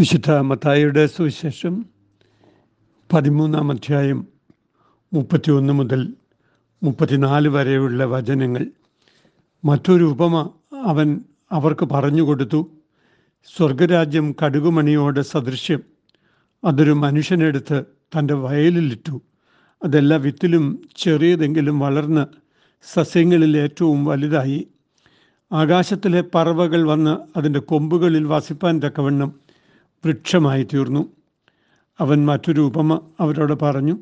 വിശുദ്ധ മത്തായിയുടെ സുവിശേഷം 13-ാം അധ്യായം 31 മുതൽ 34 വരെയുള്ള വചനങ്ങൾ. മറ്റൊരു ഉപമ അവൻ അവർക്ക് പറഞ്ഞു കൊടുത്തു. സ്വർഗരാജ്യം കടുകുമണിയോട് സദൃശ്യം. അതൊരു മനുഷ്യനെടുത്ത് തൻ്റെ വയലിലിട്ടു. അതെല്ലാ വിത്തിലും ചെറിയതെങ്കിലും വളർന്ന് സസ്യങ്ങളിൽ ഏറ്റവും വലുതായി. ആകാശത്തിലെ പറവകൾ വന്ന് അതിൻ്റെ കൊമ്പുകളിൽ വസിപ്പാൻ തക്കവണ്ണം വൃക്ഷമായി തീർന്നു. അവൻ മറ്റൊരു ഉപമ അവരോട് പറഞ്ഞു.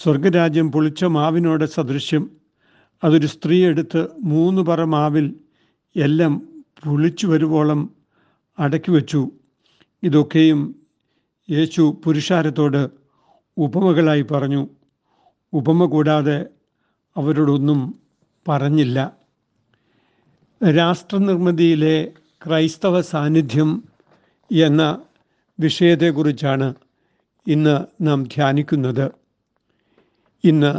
സ്വർഗരാജ്യം പൊളിച്ച മാവിനോട് സദൃശ്യം. അതൊരു സ്ത്രീ എടുത്ത് 3 പറ മാവിൽ എല്ലാം പൊളിച്ചു വരുവോളം അടക്കി വച്ചു. ഇതൊക്കെയും യേശു പുരുഷാരത്തോട് ഉപമകളായി പറഞ്ഞു. ഉപമ കൂടാതെ അവരോടൊന്നും പറഞ്ഞില്ല. രാഷ്ട്രനിർമ്മിതിയിലെ ക്രൈസ്തവ സാന്നിധ്യം എന്ന വിഷയത്തെക്കുറിച്ചാണ് ഇന്ന് നാം ധ്യാനിക്കുന്നത്. ഇന്ന്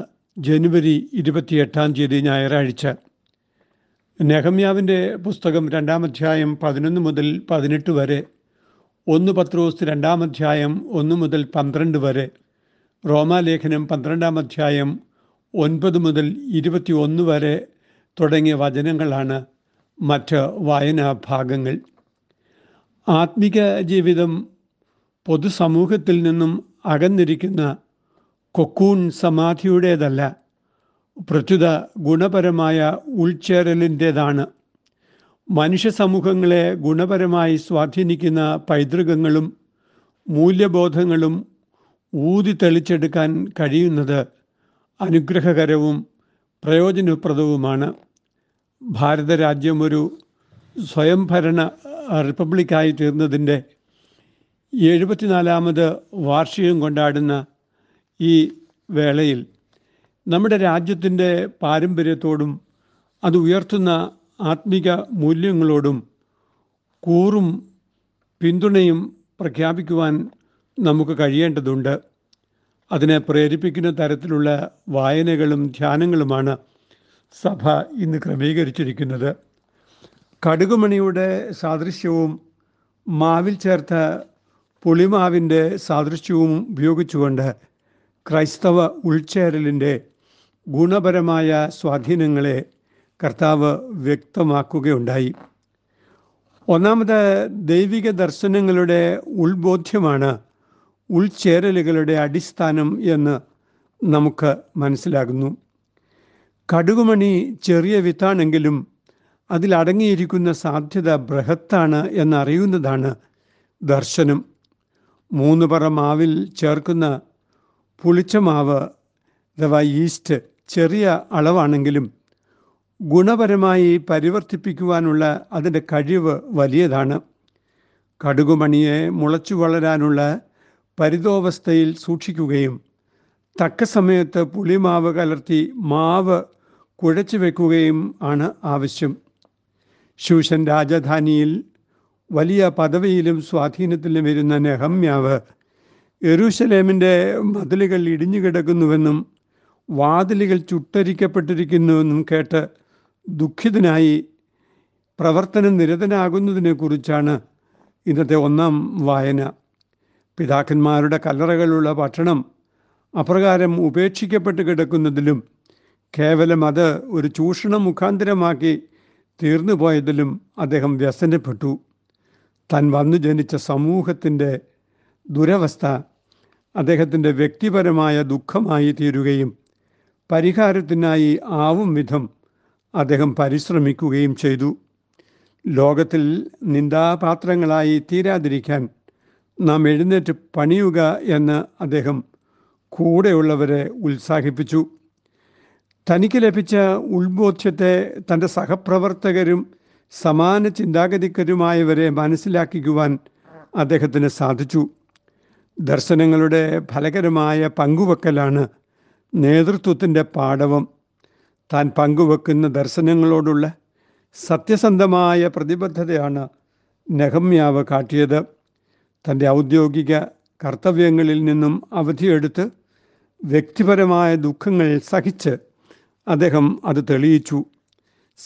ജനുവരി 28-ാം തീയതി ഞായറാഴ്ച. നെഹമ്യാവിൻ്റെ പുസ്തകം 2-ാം അധ്യായം 11 മുതൽ 18 വരെ, 1 പത്രോസ് 2-ാം അധ്യായം 1 മുതൽ 12 വരെ, റോമാലേഖനം 12-ാം അധ്യായം 9 മുതൽ 21 വരെ തുടങ്ങിയ വചനങ്ങളാണ് മറ്റ് വായനാ ഭാഗങ്ങൾ. ആത്മിക ജീവിതം പൊതുസമൂഹത്തിൽ നിന്നും അകന്നിരിക്കുന്ന കൊക്കൂൺ സമാധിയുടേതല്ല, പ്രത്യുത ഗുണപരമായ ഉൾച്ചേരലിൻ്റേതാണ്. മനുഷ്യ സമൂഹങ്ങളെ ഗുണപരമായി സ്വാധീനിക്കുന്ന പൈതൃകങ്ങളും മൂല്യബോധങ്ങളും ഊതിത്തെളിച്ചെടുക്കാൻ കഴിയുന്നത് അനുഗ്രഹകരവും പ്രയോജനപ്രദവുമാണ്. ഭാരതരാജ്യം ഒരു സ്വയംഭരണ റിപ്പബ്ലിക്കായി തീർന്നതിൻ്റെ 74-ാമത് വാർഷികം കൊണ്ടാടുന്ന ഈ വേളയിൽ നമ്മുടെ രാജ്യത്തിൻ്റെ പാരമ്പര്യത്തോടും അത് ഉയർത്തുന്ന ആത്മിക മൂല്യങ്ങളോടും കൂറും പിന്തുണയും പ്രഖ്യാപിക്കുവാൻ നമുക്ക് കഴിയേണ്ടതുണ്ട്. അതിനെ പ്രേരിപ്പിക്കുന്ന തരത്തിലുള്ള വായനകളും ധ്യാനങ്ങളുമാണ് സഭ ഇന്ന് ക്രമീകരിച്ചിരിക്കുന്നത്. കടുകുമണിയുടെ സാദൃശ്യവും മാവിൽ ചേർത്ത പുളിമാവിൻ്റെ സാദൃശ്യവും ഉപയോഗിച്ചുകൊണ്ട് ക്രൈസ്തവ ഉൾച്ചേരലിൻ്റെ ഗുണപരമായ സ്വാധീനങ്ങളെ കർത്താവ് വ്യക്തമാക്കുകയുണ്ടായി. ഒന്നാമത്, ദൈവിക ദർശനങ്ങളുടെ ഉൾബോധ്യമാണ് ഉൾച്ചേരലുകളുടെ അടിസ്ഥാനം എന്ന് നമുക്ക് മനസ്സിലാകുന്നു. കടുകുമണി ചെറിയ വിത്താണെങ്കിലും അതിലടങ്ങിയിരിക്കുന്ന സാധ്യത ബൃഹത്താണ് എന്നറിയുന്നതാണ് ദർശനം. 3 പറ മാവിൽ ചേർക്കുന്ന പുളിച്ച മാവ് അഥവാ ഈസ്റ്റ് ചെറിയ അളവാണെങ്കിലും ഗുണപരമായി പരിവർത്തിപ്പിക്കുവാനുള്ള അതിൻ്റെ കഴിവ് വലിയതാണ്. കടുകുമണിയെ മുളച്ചു വളരാനുള്ള പരിതോവസ്ഥയിൽ സൂക്ഷിക്കുകയും തക്ക സമയത്ത് പുളിമാവ് കലർത്തി മാവ് കുഴച്ചു വയ്ക്കുകയും ആണ് ആവശ്യം. ശൂഷൻ രാജധാനിയിൽ വലിയ പദവിയിലും സ്വാധീനത്തിലും ഇരുന്ന നെഹമ്യാവ് യെരൂശലേമിൻ്റെ മതിലുകൾ ഇടിഞ്ഞു കിടക്കുന്നുവെന്നും വാതിലുകൾ ചുട്ടരിക്കപ്പെട്ടിരിക്കുന്നുവെന്നും കേട്ട് ദുഃഖിതനായി പ്രവർത്തന നിരതനാകുന്നതിനെക്കുറിച്ചാണ് ഇന്നത്തെ 1-ാം വായന. പിതാക്കന്മാരുടെ കല്ലറകളുള്ള പട്ടണം അപ്രകാരം ഉപേക്ഷിക്കപ്പെട്ട് കിടക്കുന്നതിലും കേവലം അത് ഒരു ചൂഷണം മുഖാന്തരമാക്കി തീർന്നുപോയതിലും അദ്ദേഹം വ്യസനപ്പെട്ടു. താൻ വന്നു ജനിച്ച സമൂഹത്തിൻ്റെ ദുരവസ്ഥ അദ്ദേഹത്തിൻ്റെ വ്യക്തിപരമായ ദുഃഖമായി തീരുകയും പരിഹാരത്തിനായി ആവും വിധം അദ്ദേഹം പരിശ്രമിക്കുകയും ചെയ്തു. ലോകത്തിൽ നിന്ദാപാത്രങ്ങളായി തീരാതിരിക്കാൻ നാം എഴുന്നേറ്റ് പണിയുക എന്ന് അദ്ദേഹം കൂടെയുള്ളവരെ ഉത്സാഹിപ്പിച്ചു. തനിക്ക് ലഭിച്ച ഉൾബോധ്യത്തെ തൻ്റെ സഹപ്രവർത്തകരും സമാന ചിന്താഗതിക്കാരുമായവരെ മനസ്സിലാക്കിക്കുവാൻ അദ്ദേഹത്തിന് സാധിച്ചു. ദർശനങ്ങളുടെ ഫലകരമായ പങ്കുവെക്കലാണ് നേതൃത്വത്തിൻ്റെ പാഠവും. താൻ പങ്കുവെക്കുന്ന ദർശനങ്ങളോടുള്ള സത്യസന്ധമായ പ്രതിബദ്ധതയാണ് നെഹമ്യാവ് കാട്ടിയത്. തൻ്റെ ഔദ്യോഗിക കർത്തവ്യങ്ങളിൽ നിന്നും അവധിയെടുത്ത് വ്യക്തിപരമായ ദുഃഖങ്ങൾ സഹിച്ച് അദ്ദേഹം അത് തെളിയിച്ചു.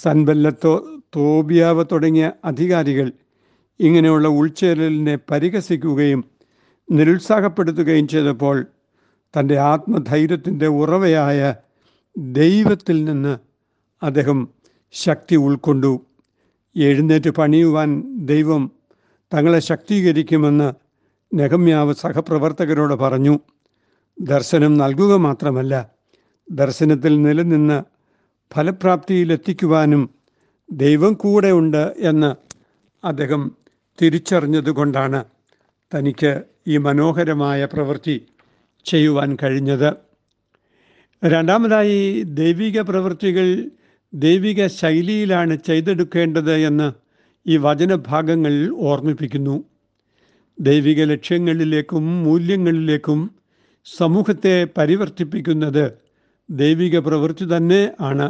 സൻബല്ലത്തോ തോബിയാവ് തുടങ്ങിയ അധികാരികൾ ഇങ്ങനെയുള്ള ഉൾച്ചേരലിനെ പരിഹസിക്കുകയും നിരുത്സാഹപ്പെടുത്തുകയും ചെയ്തപ്പോൾ തൻ്റെ ആത്മധൈര്യത്തിൻ്റെ ഉറവയായ ദൈവത്തിൽ നിന്ന് അദ്ദേഹം ശക്തി ഉൾക്കൊണ്ടു. എഴുന്നേറ്റ് പണിയുവാൻ ദൈവം തങ്ങളെ ശക്തീകരിക്കുമെന്ന് നെഹമ്യാവ് സഹപ്രവർത്തകരോട് പറഞ്ഞു. ദർശനം നൽകുക മാത്രമല്ല, ദർശനത്തിൽ നിലനിന്ന് ഫലപ്രാപ്തിയിലെത്തിക്കുവാനും ദൈവം കൂടെയുണ്ട് എന്ന് അദ്ദേഹം തിരിച്ചറിഞ്ഞതുകൊണ്ടാണ് തനിക്ക് ഈ മനോഹരമായ പ്രവൃത്തി ചെയ്യുവാൻ കഴിഞ്ഞത്. രണ്ടാമതായി, ദൈവിക പ്രവൃത്തികൾ ദൈവിക ശൈലിയിലാണ് ചെയ്തെടുക്കേണ്ടത് എന്ന് ഈ വചനഭാഗങ്ങൾ ഓർമ്മിപ്പിക്കുന്നു. ദൈവിക ലക്ഷ്യങ്ങളിലേക്കും മൂല്യങ്ങളിലേക്കും സമൂഹത്തെ പരിവർത്തിപ്പിക്കുന്നത് ദൈവിക പ്രവൃത്തി തന്നെ ആണ്.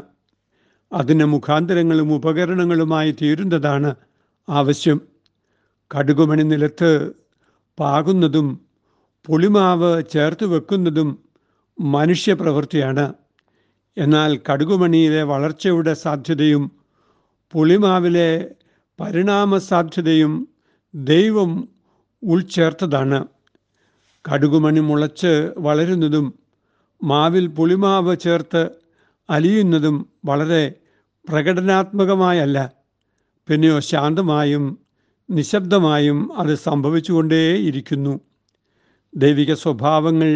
അതിന് മുഖാന്തരങ്ങളും ഉപകരണങ്ങളുമായി തീരുന്നതാണ് ആവശ്യം. കടുകുമണി നിലത്ത് പാകുന്നതും പുളിമാവ് ചേർത്ത് വെക്കുന്നതും മനുഷ്യപ്രവൃത്തിയാണ്. എന്നാൽ കടുകുമണിയിലെ വളർച്ചയുടെ സാധ്യതയും പുളിമാവിലെ പരിണാമ സാധ്യതയും ദൈവം ഉൾച്ചേർത്തതാണ്. കടുകുമണി മുളച്ച് വളരുന്നതും മാവിൽ പുളിമാവ് ചേർത്ത് അലിയുന്നതും വളരെ പ്രകടനാത്മകമായല്ല, പിന്നെയോ ശാന്തമായും നിശബ്ദമായും അത് സംഭവിച്ചുകൊണ്ടേയിരിക്കുന്നു. ദൈവിക സ്വഭാവങ്ങൾ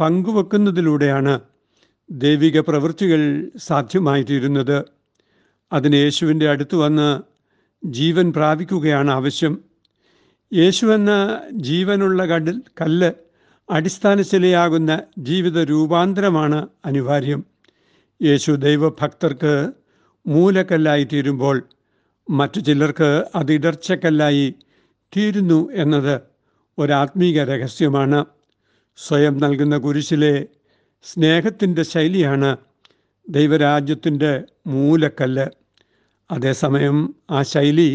പങ്കുവെക്കുന്നതിലൂടെയാണ് ദൈവിക പ്രവൃത്തികൾ സാധ്യമായിത്തീരുന്നത്. അതിന് യേശുവിൻ്റെ അടുത്ത് വന്ന് ജീവൻ പ്രാപിക്കുകയാണ് ആവശ്യം. യേശു എന്ന ജീവനുള്ള കല്ല് അടിസ്ഥാനശിലയാകുന്ന ജീവിത രൂപാന്തരമാണ് അനിവാര്യം. യേശു ദൈവഭക്തർക്ക് മൂലക്കല്ലായി തീരുമ്പോൾ മറ്റു ചിലർക്ക് അത് ഇടർച്ചക്കല്ലായി തീരുന്നു എന്നത് ഒരാത്മീക രഹസ്യമാണ്. സ്വയം നൽകുന്ന കുരിശിലെ സ്നേഹത്തിൻ്റെ ശൈലിയാണ് ദൈവരാജ്യത്തിൻ്റെ മൂലക്കല്ല്. അതേസമയം ആ ശൈലി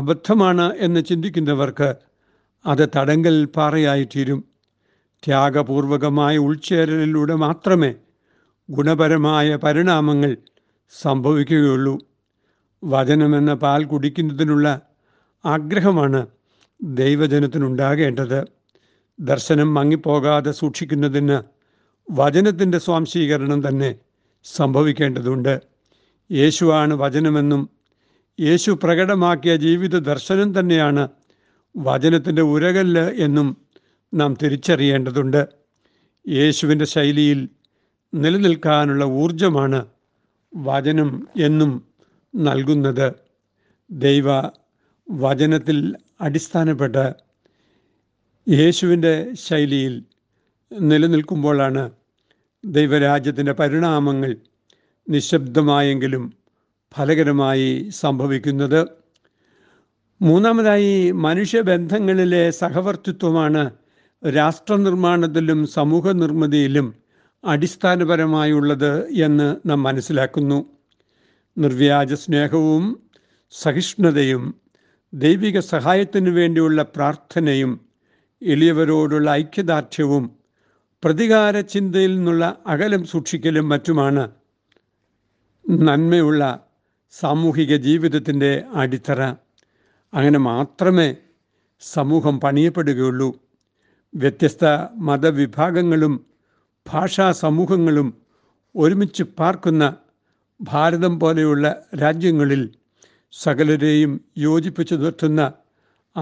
അബദ്ധമാണ് എന്ന് ചിന്തിക്കുന്നവർക്ക് അത് തടങ്കൽ പാറയായിത്തീരും. ത്യാഗപൂർവകമായ ഉൾച്ചേരലിലൂടെ മാത്രമേ ഗുണപരമായ പരിണാമങ്ങൾ സംഭവിക്കുകയുള്ളൂ. വചനമെന്ന പാൽ കുടിക്കുന്നതിനുള്ള ആഗ്രഹമാണ് ദൈവജനത്തിനുണ്ടാകേണ്ടത്. ദർശനം മങ്ങിപ്പോകാതെ സൂക്ഷിക്കുന്നതിന് വചനത്തിൻ്റെ സ്വാംശീകരണം തന്നെ സംഭവിക്കേണ്ടതുണ്ട്. യേശുവാണ് വചനമെന്നും യേശു പ്രകടമാക്കിയ ജീവിത ദർശനം തന്നെയാണ് വചനത്തിൻ്റെ ഉരകല്ല് എന്നും നാം തിരിച്ചറിയേണ്ടതുണ്ട്. യേശുവിൻ്റെ ശൈലിയിൽ നിലനിൽക്കാനുള്ള ഊർജമാണ് വചനം എന്നും നൽകുന്നത്. ദൈവ വചനത്തിൽ അടിസ്ഥാനപ്പെട്ട യേശുവിൻ്റെ ശൈലിയിൽ നിലനിൽക്കുമ്പോഴാണ് ദൈവരാജ്യത്തിൻ്റെ പരിണാമങ്ങൾ നിശബ്ദമായെങ്കിലും ഫലകരമായി സംഭവിക്കുന്നത്. മൂന്നാമതായി, മനുഷ്യബന്ധങ്ങളിലെ സഹവർത്തിത്വമാണ് രാഷ്ട്രനിർമ്മാണത്തിലും സമൂഹ നിർമ്മിതിയിലും അടിസ്ഥാനപരമായുള്ളത് എന്ന് നാം മനസ്സിലാക്കുന്നു. നിർവ്യാജ സ്നേഹവും സഹിഷ്ണുതയും ദൈവിക സഹായത്തിനു വേണ്ടിയുള്ള പ്രാർത്ഥനയും എളിയവരോടുള്ള ഐക്യദാർഢ്യവും പ്രതികാര ചിന്തയിൽ നിന്നുള്ള അകലം സൂക്ഷിക്കലും മറ്റുമാണ് നന്മയുള്ള സാമൂഹിക ജീവിതത്തിൻ്റെ അടിത്തറ. അങ്ങനെ മാത്രമേ സമൂഹം പണിയപ്പെടുകയുള്ളൂ. വ്യത്യസ്ത മതവിഭാഗങ്ങളും ഭാഷാ സമൂഹങ്ങളും ഒരുമിച്ച് പാർക്കുന്ന ഭാരതം പോലെയുള്ള രാജ്യങ്ങളിൽ സകലരെയും യോജിപ്പിച്ചു നിർത്തുന്ന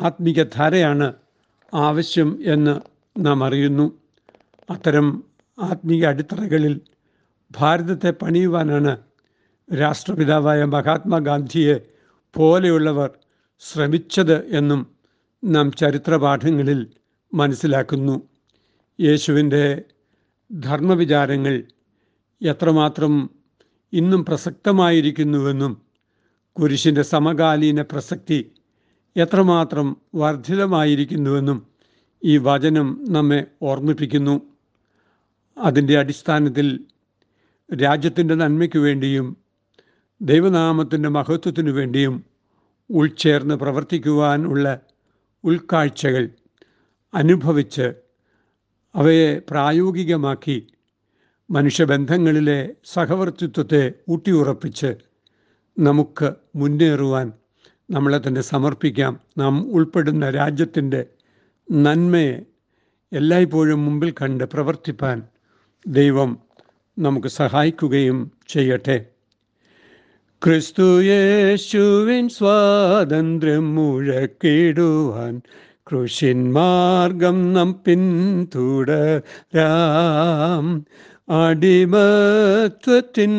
ആത്മീകധാരയാണ് ആവശ്യം എന്ന് നാം അറിയുന്നു. അത്തരം ആത്മീയ അടിത്തറകളിൽ ഭാരതത്തെ പണിയുവാനാണ് രാഷ്ട്രപിതാവായ മഹാത്മാഗാന്ധിയെ പോലെയുള്ളവർ ശ്രമിച്ചത് എന്നും നാം ചരിത്രപാഠങ്ങളിൽ മനസ്സിലാക്കുന്നു. യേശുവിൻ്റെ ധർമ്മവിചാരങ്ങൾ എത്രമാത്രം ഇന്നും പ്രസക്തമായിരിക്കുന്നുവെന്നും കുരിശിൻ്റെ സമകാലീന പ്രസക്തി എത്രമാത്രം വർദ്ധിതമായിരിക്കുന്നുവെന്നും ഈ വചനം നമ്മെ ഓർമ്മിപ്പിക്കുന്നു. അതിൻ്റെ അടിസ്ഥാനത്തിൽ രാജ്യത്തിൻ്റെ നന്മയ്ക്കു വേണ്ടിയും ദൈവനാമത്തിൻ്റെ മഹത്വത്തിനു വേണ്ടിയും ഉൾച്ചേർന്ന് പ്രവർത്തിക്കുവാനുള്ള ഉൾക്കാഴ്ചകൾ അനുഭവിച്ച് അവയെ പ്രായോഗികമാക്കി മനുഷ്യബന്ധങ്ങളിലെ സഹവർത്തിത്വത്തെ ഊട്ടിയുറപ്പിച്ച് നമുക്ക് മുന്നേറുവാൻ നമ്മളെ തന്നെ സമർപ്പിക്കാം. നാം ഉൾപ്പെടുന്ന രാജ്യത്തിൻ്റെ നന്മയെ എല്ലായ്പ്പോഴും മുമ്പിൽ കണ്ട് പ്രവർത്തിപ്പാൻ ദൈവം നമുക്ക് സഹായിക്കുകയും ചെയ്യട്ടെ. ക്രിസ്തു യേശുവിൻ സ്വാതന്ത്ര്യം മുഴക്കിടുവാൻ ക്രൂശിൻ മാർഗം നാം പിന്തുടരാം. അടിമത്വത്തിൻ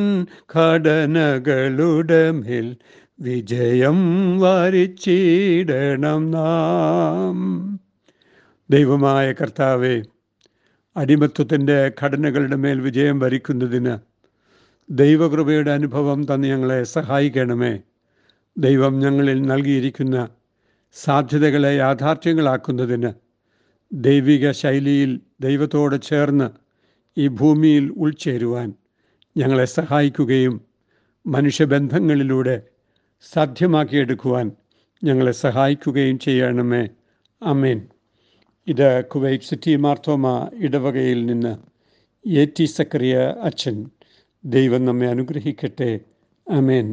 ഘടനകളുടെ മേൽ വിജയം വരിച്ചിടണം നാം. ദൈവമായ കർത്താവേ, അടിമത്വത്തിൻ്റെ ഘടനകളുടെ മേൽ വിജയം വരിക്കുന്നതിന് ദൈവകൃപയുടെ അനുഭവം തന്ന് ഞങ്ങളെ സഹായിക്കണമേ. ദൈവം ഞങ്ങളിൽ നൽകിയിരിക്കുന്ന സാധ്യതകളെ യാഥാർത്ഥ്യങ്ങളാക്കുന്നതിന് ദൈവിക ശൈലിയിൽ ദൈവത്തോട് ചേർന്ന് ഈ ഭൂമിയിൽ ഉൾച്ചേരുവാൻ ഞങ്ങളെ സഹായിക്കുകയും മനുഷ്യബന്ധങ്ങളിലൂടെ സാധ്യമാക്കിയെടുക്കുവാൻ ഞങ്ങളെ സഹായിക്കുകയും ചെയ്യണമേ. ആമേൻ. ഇത് കുവൈറ്റ് സിറ്റി മാർത്തോമ ഇടവകയിൽ നിന്ന് AT സക്കറിയ അച്ഛൻ. ദൈവം നമ്മെ അനുഗ്രഹിക്കട്ടെ. ആമേൻ.